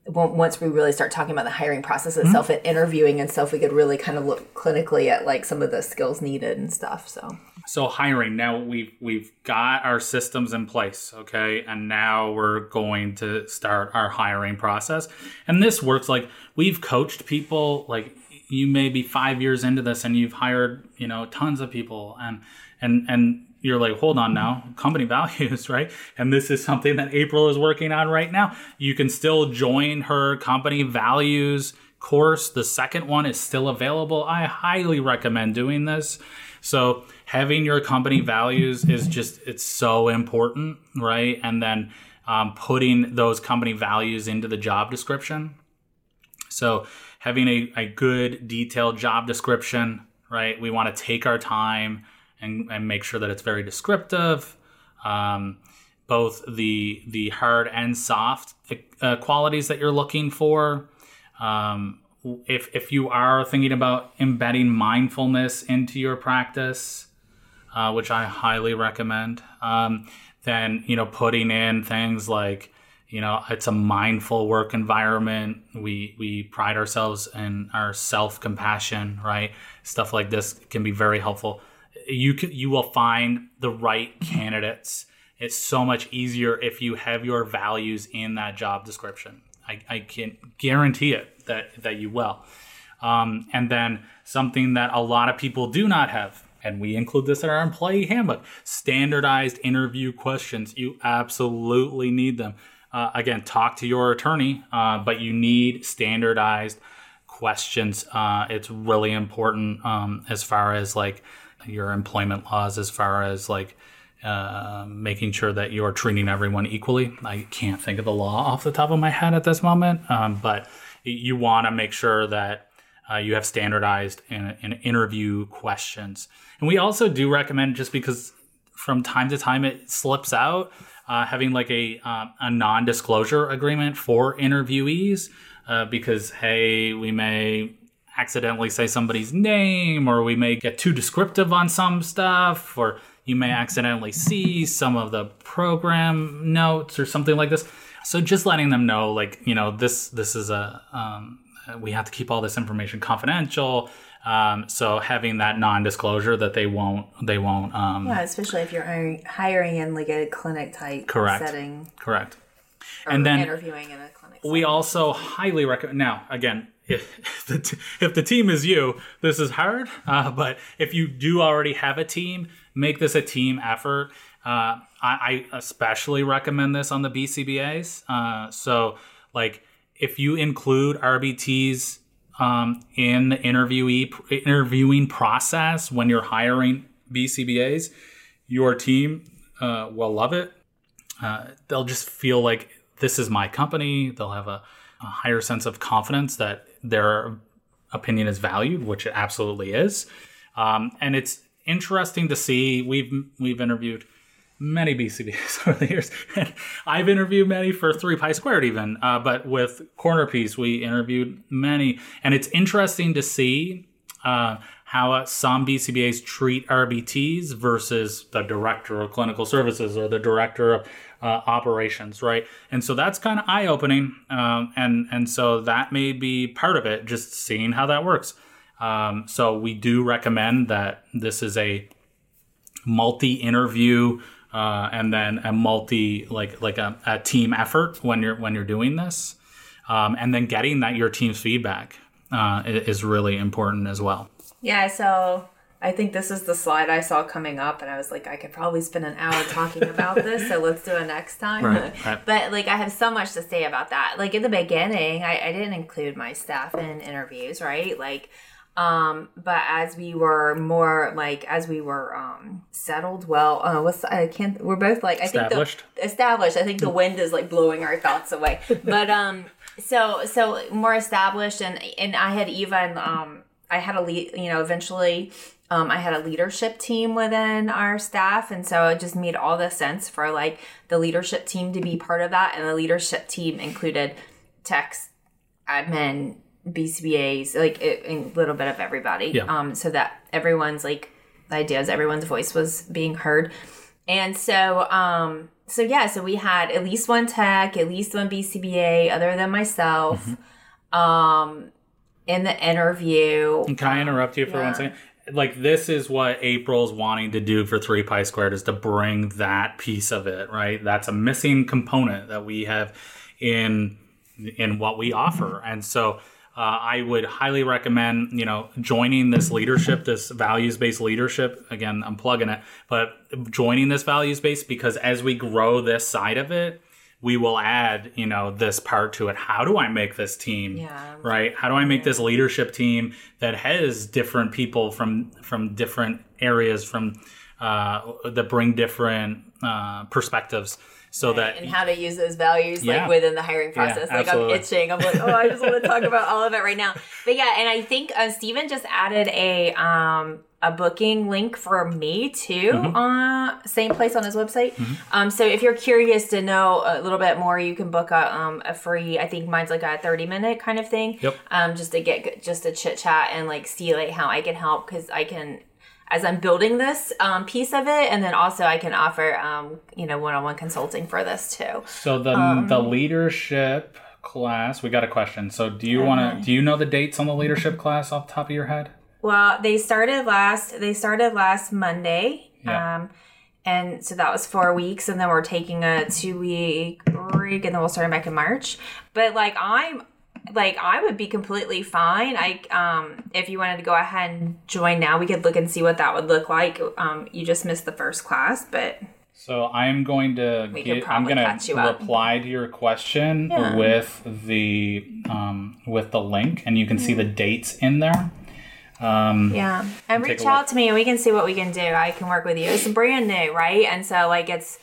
w- once we really start talking about the hiring process itself mm-hmm. and interviewing and stuff, we could really kind of look clinically at like some of the skills needed and stuff. So so hiring, now we've we've got our systems in place, okay, and now we're going to start our hiring process. And this works like we've coached people, like you may be five years into this and you've hired, you know, tons of people, and, and, and you're like, hold on now, company values, right? And this is something that April is working on right now. You can still join her company values course. The second one is still available. I highly recommend doing this. So having your company values is just, it's so important, right? And then um, putting those company values into the job description. So having a, a good detailed job description, right? We want to take our time and, and make sure that it's very descriptive. Um, both the the hard and soft uh, qualities that you're looking for. Um, if if you are thinking about embedding mindfulness into your practice, uh, which I highly recommend, um, then you know putting in things like, You know, it's a mindful work environment. We we pride ourselves in our self-compassion, right? Stuff like this can be very helpful. You can, you will find the right candidates. It's so much easier if you have your values in that job description. I, I can guarantee it that, that you will. Um, and then something that a lot of people do not have, and we include this in our employee handbook, standardized interview questions. You absolutely need them. Uh, again, talk to your attorney, uh, but you need standardized questions. Uh, it's really important um, as far as like your employment laws, as far as like uh, making sure that you're treating everyone equally. I can't think of the law off the top of my head at this moment, um, but you want to make sure that Uh, you have standardized and, and interview questions. And we also do recommend, just because from time to time it slips out, uh, having like a uh, a non-disclosure agreement for interviewees, uh, because, hey, we may accidentally say somebody's name, or we may get too descriptive on some stuff, or you may accidentally see some of the program notes or something like this. So just letting them know, like, you know, this, this is a... Um, we have to keep all this information confidential. Um, so having that non-disclosure that they won't, they won't. Um, yeah, especially if you're hiring, hiring in like a clinic type correct. setting. Correct. Or and then interviewing in a clinic. We setting. also highly recommend. Now, again, if the t- if the team is you, this is hard. Uh, but if you do already have a team, make this a team effort. Uh, I, I especially recommend this on the B C B As. Uh, so like. If you include R B Ts um, in the interviewee interviewing process when you're hiring B C B As, your team uh, will love it. Uh, they'll just feel like this is my company. They'll have a, a higher sense of confidence that their opinion is valued, which it absolutely is. Um, and it's interesting to see. We've we've interviewed many B C B As over the years. And I've interviewed many for three Pi Squared even, uh, but with Corner Piece, we interviewed many. And it's interesting to see uh, how uh, some B C B As treat R B Ts versus the director of clinical services or the director of uh, operations, right? And so that's kind of eye-opening. Um, and, and so that may be part of it, just seeing how that works. Um, so we do recommend that this is a multi-interview Uh, and then a multi, like like a, a team effort when you're when you're doing this, um, and then getting that your team's feedback uh, is really important as well. Yeah. So I think this is the slide I saw coming up, and I was like, I could probably spend an hour talking about this. So let's do it next time. Right, right. But like, I have so much to say about that. Like in the beginning, I, I didn't include my staff in interviews, right? Like. Um, but as we were more like, as we were, um, settled, well, uh, what's, I can't, we're both like, I established. think the, established, I think the wind is like blowing our thoughts away, but, um, so, so more established. And, and I had even, um, I had a lead, you know, eventually, um, I had a leadership team within our staff. And so it just made all the sense for like the leadership team to be part of that. And the leadership team included techs, admin, B C B As, like it, a little bit of everybody, yeah. um, so that everyone's like ideas, everyone's voice was being heard, and so, um, so yeah, so we had at least one tech, at least one B C B A, other than myself, mm-hmm. um, in the interview. And can I interrupt you for yeah. one second? Like this is what April's wanting to do for three Pi Squared is to bring that piece of it, right? That's a missing component that we have in in what we offer, and so. Uh, I would highly recommend, you know, joining this leadership, this values-based leadership. Again, I'm plugging it, but joining this values-based, because as we grow this side of it, we will add, you know, this part to it. How do I make this team, yeah, right? How do I make this leadership team that has different people from from different areas, from uh, that bring different uh, perspectives? So right. that and how to use those values yeah. like within the hiring process. Yeah, like I'm itching. I'm like, oh, I just want to talk about all of it right now. But yeah, and I think uh, Steven just added a um, a booking link for me too. Mm-hmm. Uh, same place on his website. Mm-hmm. Um, so if you're curious to know a little bit more, you can book a um, a free. I think mine's like a thirty minute kind of thing. Yep. Um, just to get just to chit chat and like see like how I can help because I can. as I'm building this um, piece of it. And then also I can offer, um, you know, one-on-one consulting for this too. So the um, the leadership class, we got a question. So do you want to, do you know the dates on the leadership class off the top of your head? Well, they started last, they started last Monday. Yeah. Um, and so that was four weeks. And then we're taking a two week break and then we'll start back in March. But like, I'm, Like I would be completely fine. I um, if you wanted to go ahead and join now, we could look and see what that would look like. Um, you just missed the first class, but so I'm going to get, I'm going to reply up. to your question yeah. with the um with the link, and you can mm-hmm. see the dates in there. Um, yeah, and reach out to me, and we can see what we can do. I can work with you. It's brand new, right? And so like it's.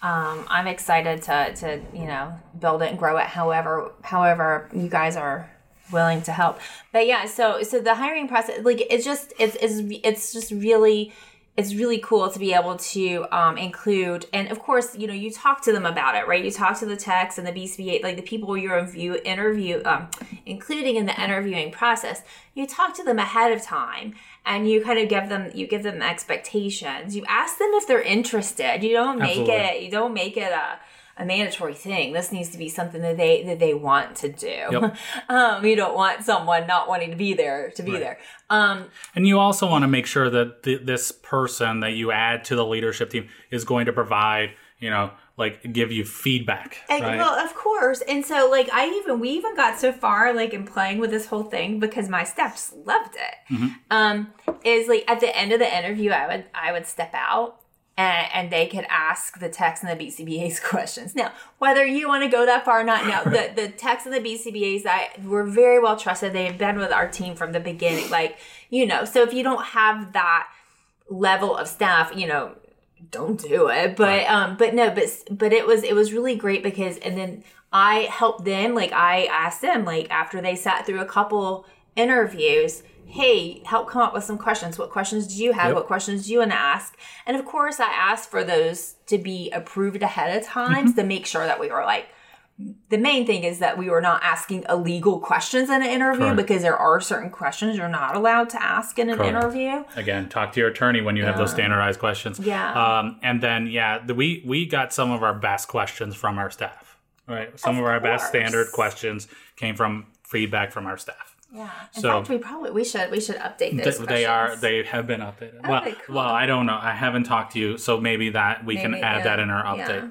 Um, I'm excited to, to, you know, build it and grow it however, however you guys are willing to help. But yeah, so, so the hiring process, like, it's just, it's, it's, it's just really, it's really cool to be able to, um, include, and of course, you know, you talk to them about it, right? You talk to the techs and the B C B eight, like the people you're interview, interview, um, including in the interviewing process, you talk to them ahead of time. And you kind of give them, you give them expectations. You ask them if they're interested. You don't make Absolutely. it, you don't make it a, a mandatory thing. This needs to be something that they, that they want to do. Yep. Um, you don't want someone not wanting to be there to be right. there. Um, and you also want to make sure that th- this person that you add to the leadership team is going to provide, you know, like give you feedback. And, right? Well, of course. And so like I even, we even got so far like in playing with this whole thing because my staff just loved it. Mm-hmm. Um, is like at the end of the interview, I would, I would step out and, and they could ask the techs and the B C B As questions. Now, whether you want to go that far or not, no, the, the techs and the B C B As that were very well trusted. They've been with our team from the beginning. Like, you know, so if you don't have that level of staff, you know, don't do it. But, um, but no, but, but it was, it was really great because, and then I helped them. Like I asked them, like after they sat through a couple interviews, hey, help come up with some questions. What questions do you have? Yep. What questions do you want to ask? And of course I asked for those to be approved ahead of time to make sure that we were like, the main thing is that we were not asking illegal questions in an interview Correct. because there are certain questions you're not allowed to ask in an Correct. interview. Again, talk to your attorney when you yeah. have those standardized questions. Yeah. Um, and then, yeah, the, we, we got some of our best questions from our staff, right? Some of, of our best standard questions came from feedback from our staff. Yeah. In so, fact, we probably we should we should update this. Th- they are they have been updated. Okay, well, cool. well, I don't know. I haven't talked to you, so maybe that we maybe, can add yeah. that in our update. Yeah.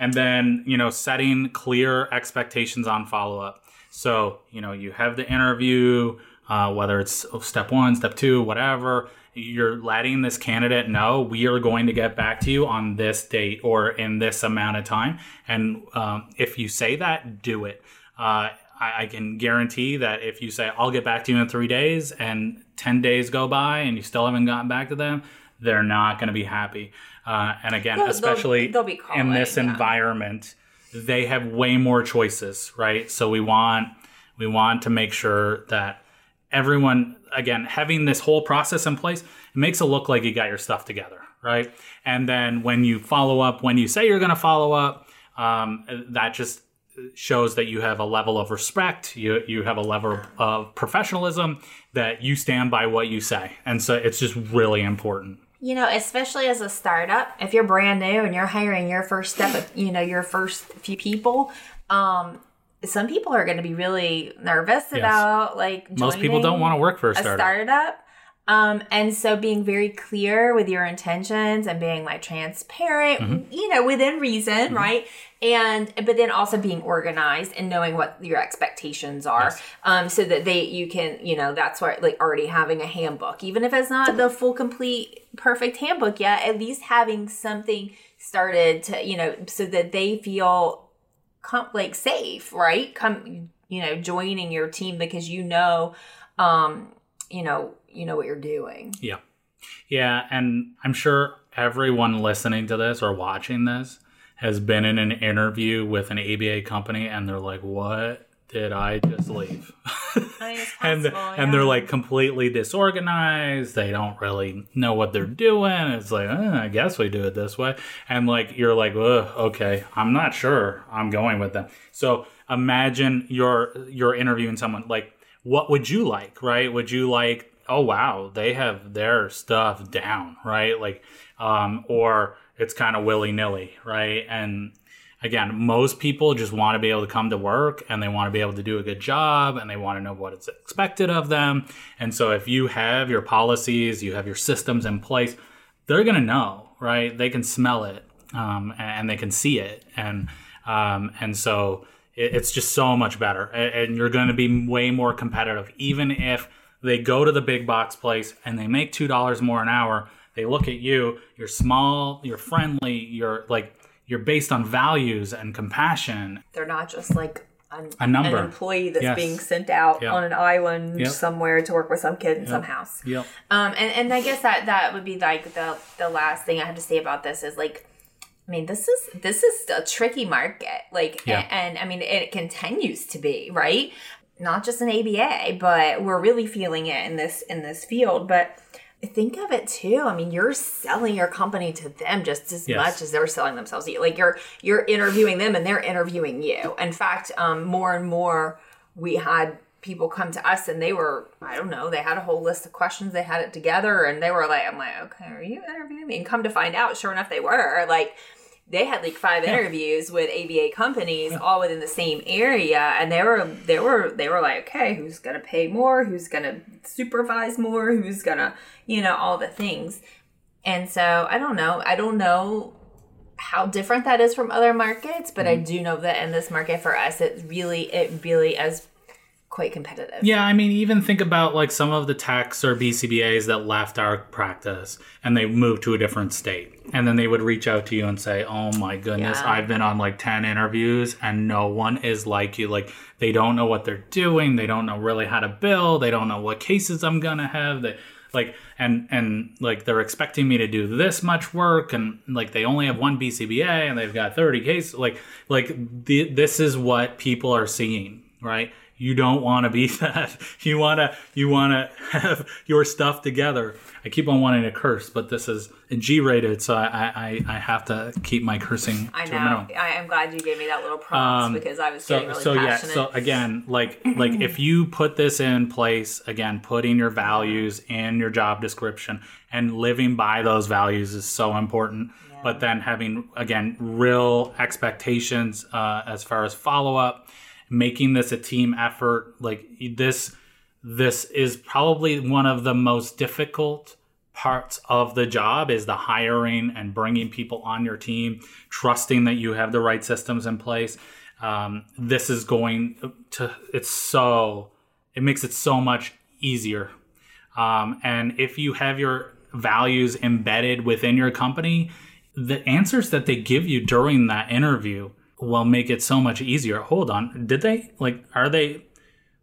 And then, you know, setting clear expectations on follow-up. So, you know, you have the interview, uh, whether it's step one, step two, whatever, you're letting this candidate know we are going to get back to you on this date or in this amount of time. And um, if you say that, do it. Uh, I, I can guarantee that if you say, I'll get back to you in three days and ten days go by and you still haven't gotten back to them, they're not going to be happy. Uh, and again, they'll, especially they'll, they'll calling, in this yeah. environment, they have way more choices, right? So we want we want to make sure that everyone, again, having this whole process in place, it makes it look like you got your stuff together, right? And then when you follow up, when you say you're going to follow up, um, that just shows that you have a level of respect, you you have a level of professionalism, that you stand by what you say. And so it's just really important. You know, especially as a startup, if you're brand new and you're hiring your first step, of, you know, your first few people, um, some people are going to be really nervous yes. about like joining. Most people don't want to work for a startup. A startup. Um, and so being very clear with your intentions and being like transparent, mm-hmm. you know, within reason, mm-hmm. right? And, but then also being organized and knowing what your expectations are, yes. um, so that they, you can, you know, that's why like already having a handbook, even if it's not the full, complete, perfect handbook yet, at least having something started to, you know, so that they feel com- like safe, right? Come, you know, joining your team because you know, um, you know, you know what you're doing. Yeah. Yeah. And I'm sure everyone listening to this or watching this has been in an interview with an A B A company and they're like, what did I just leave? I mean, it's possible, and, yeah. and they're like completely disorganized. They don't really know what they're doing. It's like, eh, I guess we do it this way. And like, you're like, ugh, okay, I'm not sure I'm going with them. So imagine you're, you're interviewing someone like, what would you like, right? Would you like oh wow, they have their stuff down, right? Like, um, or it's kind of willy nilly, right? And again, most people just want to be able to come to work and they want to be able to do a good job and they want to know what is expected of them. And so if you have your policies, you have your systems in place, they're going to know, right? They can smell it, um, and they can see it. And, um, and so it, it's just so much better, and you're going to be way more competitive. Even if they go to the big box place and they make two dollars more an hour, they look at you, you're small, you're friendly, you're like, you're based on values and compassion. They're not just like an, a number. An employee that's yes. being sent out yep. on an island yep. somewhere to work with some kid in yep. some house. Yep. Um, and, and I guess that, that would be like the, the last thing I have to say about this is like, I mean, this is this is a tricky market. Like, yeah. and, and I mean, it continues to be, right? Not just an A B A, but we're really feeling it in this in this field. But think of it too. I mean, you're selling your company to them just as yes. much as they're selling themselves to you. Like you're you're interviewing them and they're interviewing you. In fact, um, more and more we had people come to us and they were, I don't know, they had a whole list of questions. They had it together and they were like, I'm like, okay, are you interviewing me? And come to find out, sure enough, they were. Like they had like five yeah. interviews with A B A companies yeah. all within the same area. And they were, they were, they were like, okay, who's going to pay more? Who's going to supervise more? Who's going to, you know, all the things. And so I don't know. I don't know how different that is from other markets, but mm-hmm. I do know that in this market for us, it really, it really is quite competitive. Yeah. I mean, even think about like some of the techs or B C B As that left our practice and they moved to a different state. And then they would reach out to you and say, oh my goodness, yeah. I've been on like ten interviews and no one is like you. Like they don't know what they're doing. They don't know really how to bill. They don't know what cases I'm going to have. They like, and, and like they're expecting me to do this much work. And like, they only have one B C B A and they've got thirty cases. Like, like the, this is what people are seeing, right? You don't want to be that. You want to you want to have your stuff together. I keep on wanting to curse, but this is G-rated, so I I, I have to keep my cursing I to know. a minimum. I am glad you gave me that little prompt um, because I was so, getting really so passionate. So yeah, so again, like like if you put this in place, again, putting your values in your job description and living by those values is so important. Yeah. But then having, again, real expectations uh, as far as follow-up. Making this a team effort, like this, this is probably one of the most difficult parts of the job is the hiring and bringing people on your team, trusting that you have the right systems in place. Um, this is going to, it's so, it makes it so much easier. Um, and if you have your values embedded within your company, the answers that they give you during that interview will make it so much easier. Hold on. Did they, like, are they,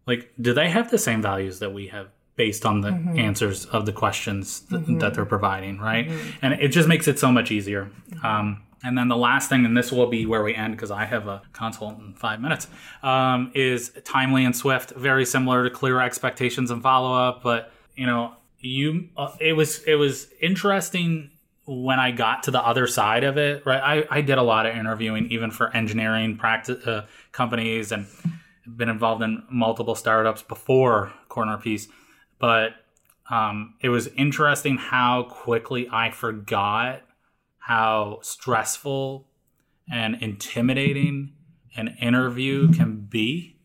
like, do they have the same values that we have based on the mm-hmm. answers of the questions th- mm-hmm. that they're providing, right? Mm-hmm. And it just makes it so much easier. Mm-hmm. Um, and then the last thing, and this will be where we end because I have a consult in five minutes, um, is timely and swift, very similar to clear expectations and follow-up. But, you know, you uh, it was it was interesting when I got to the other side of it, right, I, I did a lot of interviewing, even for engineering practice uh, companies, and been involved in multiple startups before Corner Piece. But um, it was interesting how quickly I forgot how stressful and intimidating an interview can be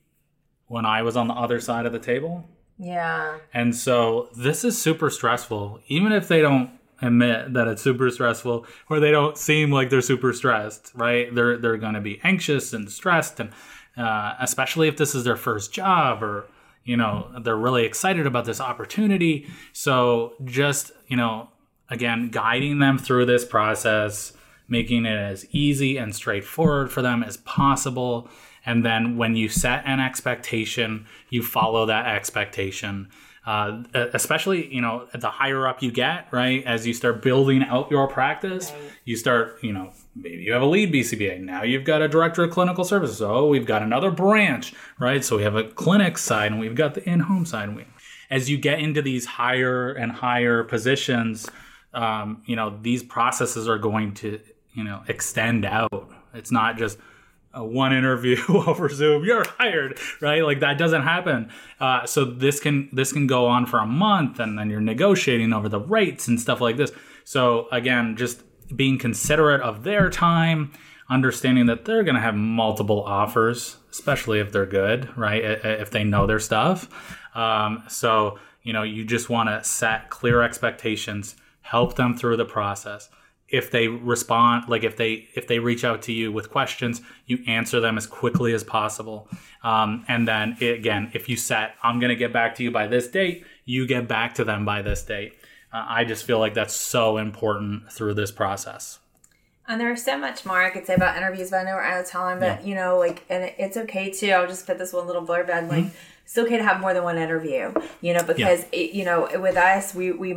when I was on the other side of the table. Yeah. And so this is super stressful, even if they don't admit that it's super stressful, or they don't seem like they're super stressed, right? They're they're going to be anxious and stressed, and uh, especially if this is their first job, or you know they're really excited about this opportunity. So just you know, again, guiding them through this process, making it as easy and straightforward for them as possible, and then when you set an expectation, you follow that expectation. Uh, especially, you know, the higher up you get, right, as you start building out your practice, right. You start, you know, maybe you have a lead B C B A. Now you've got a director of clinical services. Oh, we've got another branch, right? So we have a clinic side and we've got the in-home side. And we, as you get into these higher and higher positions, um, you know, these processes are going to, you know, extend out. It's not just a one interview over Zoom, you're hired, right? Like that doesn't happen. Uh, so this can this can go on for a month, and then you're negotiating over the rates and stuff like this. So again, just being considerate of their time, understanding that they're going to have multiple offers, especially if they're good, right? If they know their stuff. Um, so, you know, you just want to set clear expectations, help them through the process. If they respond, like if they if they reach out to you with questions, you answer them as quickly as possible. Um, and then it, again, if you set, I'm going to get back to you by this date, you get back to them by this date. Uh, I just feel like that's so important through this process. And there's so much more I could say about interviews, but I know we're out of time. But, yeah. you know, like, and it's okay, too. I'll just put this one little blurb in, like, mm-hmm. it's okay to have more than one interview, you know, because, yeah. it, you know, with us, we, we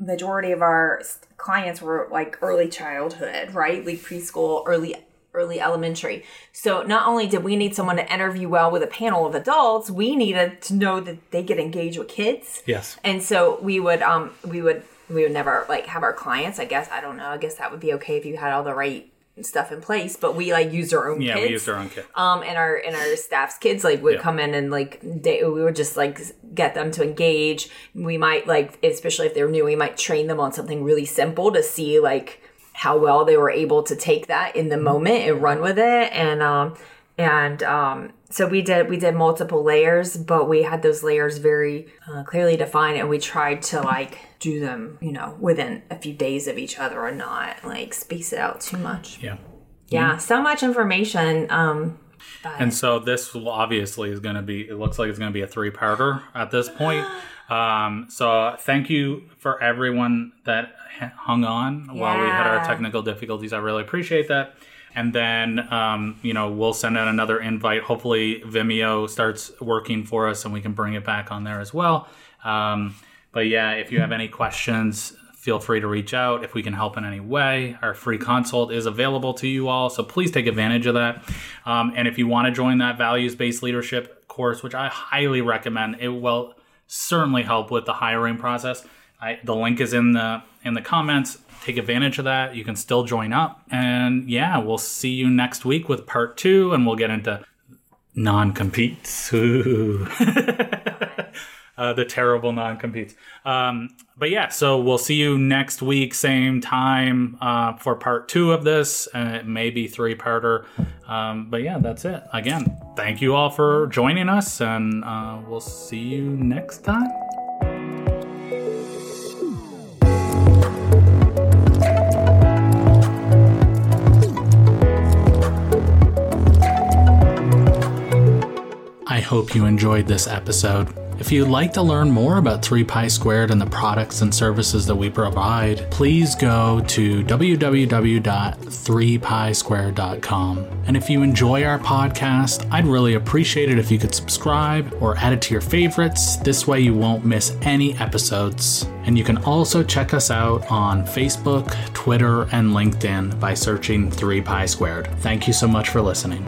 majority of our clients were, like, early childhood, right? Like, preschool, early early elementary. So not only did we need someone to interview well with a panel of adults, we needed to know that they could engage with kids. Yes. And so we would, um, we would, we would never like have our clients, I guess, I don't know. I guess that would be okay if you had all the right stuff in place, but we like used our own yeah, kids. Yeah, we used our own kids. Um, and our, and our staff's kids like would yeah. come in and like, they, we would just like get them to engage. We might like, especially if they're new, we might train them on something really simple to see like, how well they were able to take that in the moment and run with it. And, um, and, um, so we did, we did multiple layers, but we had those layers very uh, clearly defined, and we tried to like do them, you know, within a few days of each other, or not like space it out too much. Yeah. Yeah. So much information. Um, But. And so this obviously is going to be, it looks like it's going to be a three-parter at this point. Um, so thank you for everyone that hung on yeah. while we had our technical difficulties. I really appreciate that. And then, um, you know, we'll send out another invite. Hopefully Vimeo starts working for us and we can bring it back on there as well. Um, but yeah, if you have any questions, feel free to reach out if we can help in any way. Our free consult is available to you all, so please take advantage of that. Um, and if you want to join that values-based leadership course, which I highly recommend, it will certainly help with the hiring process. I, the link is in the in the comments. Take advantage of that. You can still join up. And yeah, we'll see you next week with part two, and we'll get into non-competes. Ooh. Uh, the terrible non-competes. Um, but yeah, so we'll see you next week, same time uh, for part two of this. And it may be three-parter. Um, but yeah, that's it. Again, thank you all for joining us, and uh, we'll see you next time. I hope you enjoyed this episode. If you'd like to learn more about three pi squared and the products and services that we provide, please go to w w w dot three pi squared dot com. And if you enjoy our podcast, I'd really appreciate it if you could subscribe or add it to your favorites. This way you won't miss any episodes. And you can also check us out on Facebook, Twitter, and LinkedIn by searching three pi squared. Thank you so much for listening.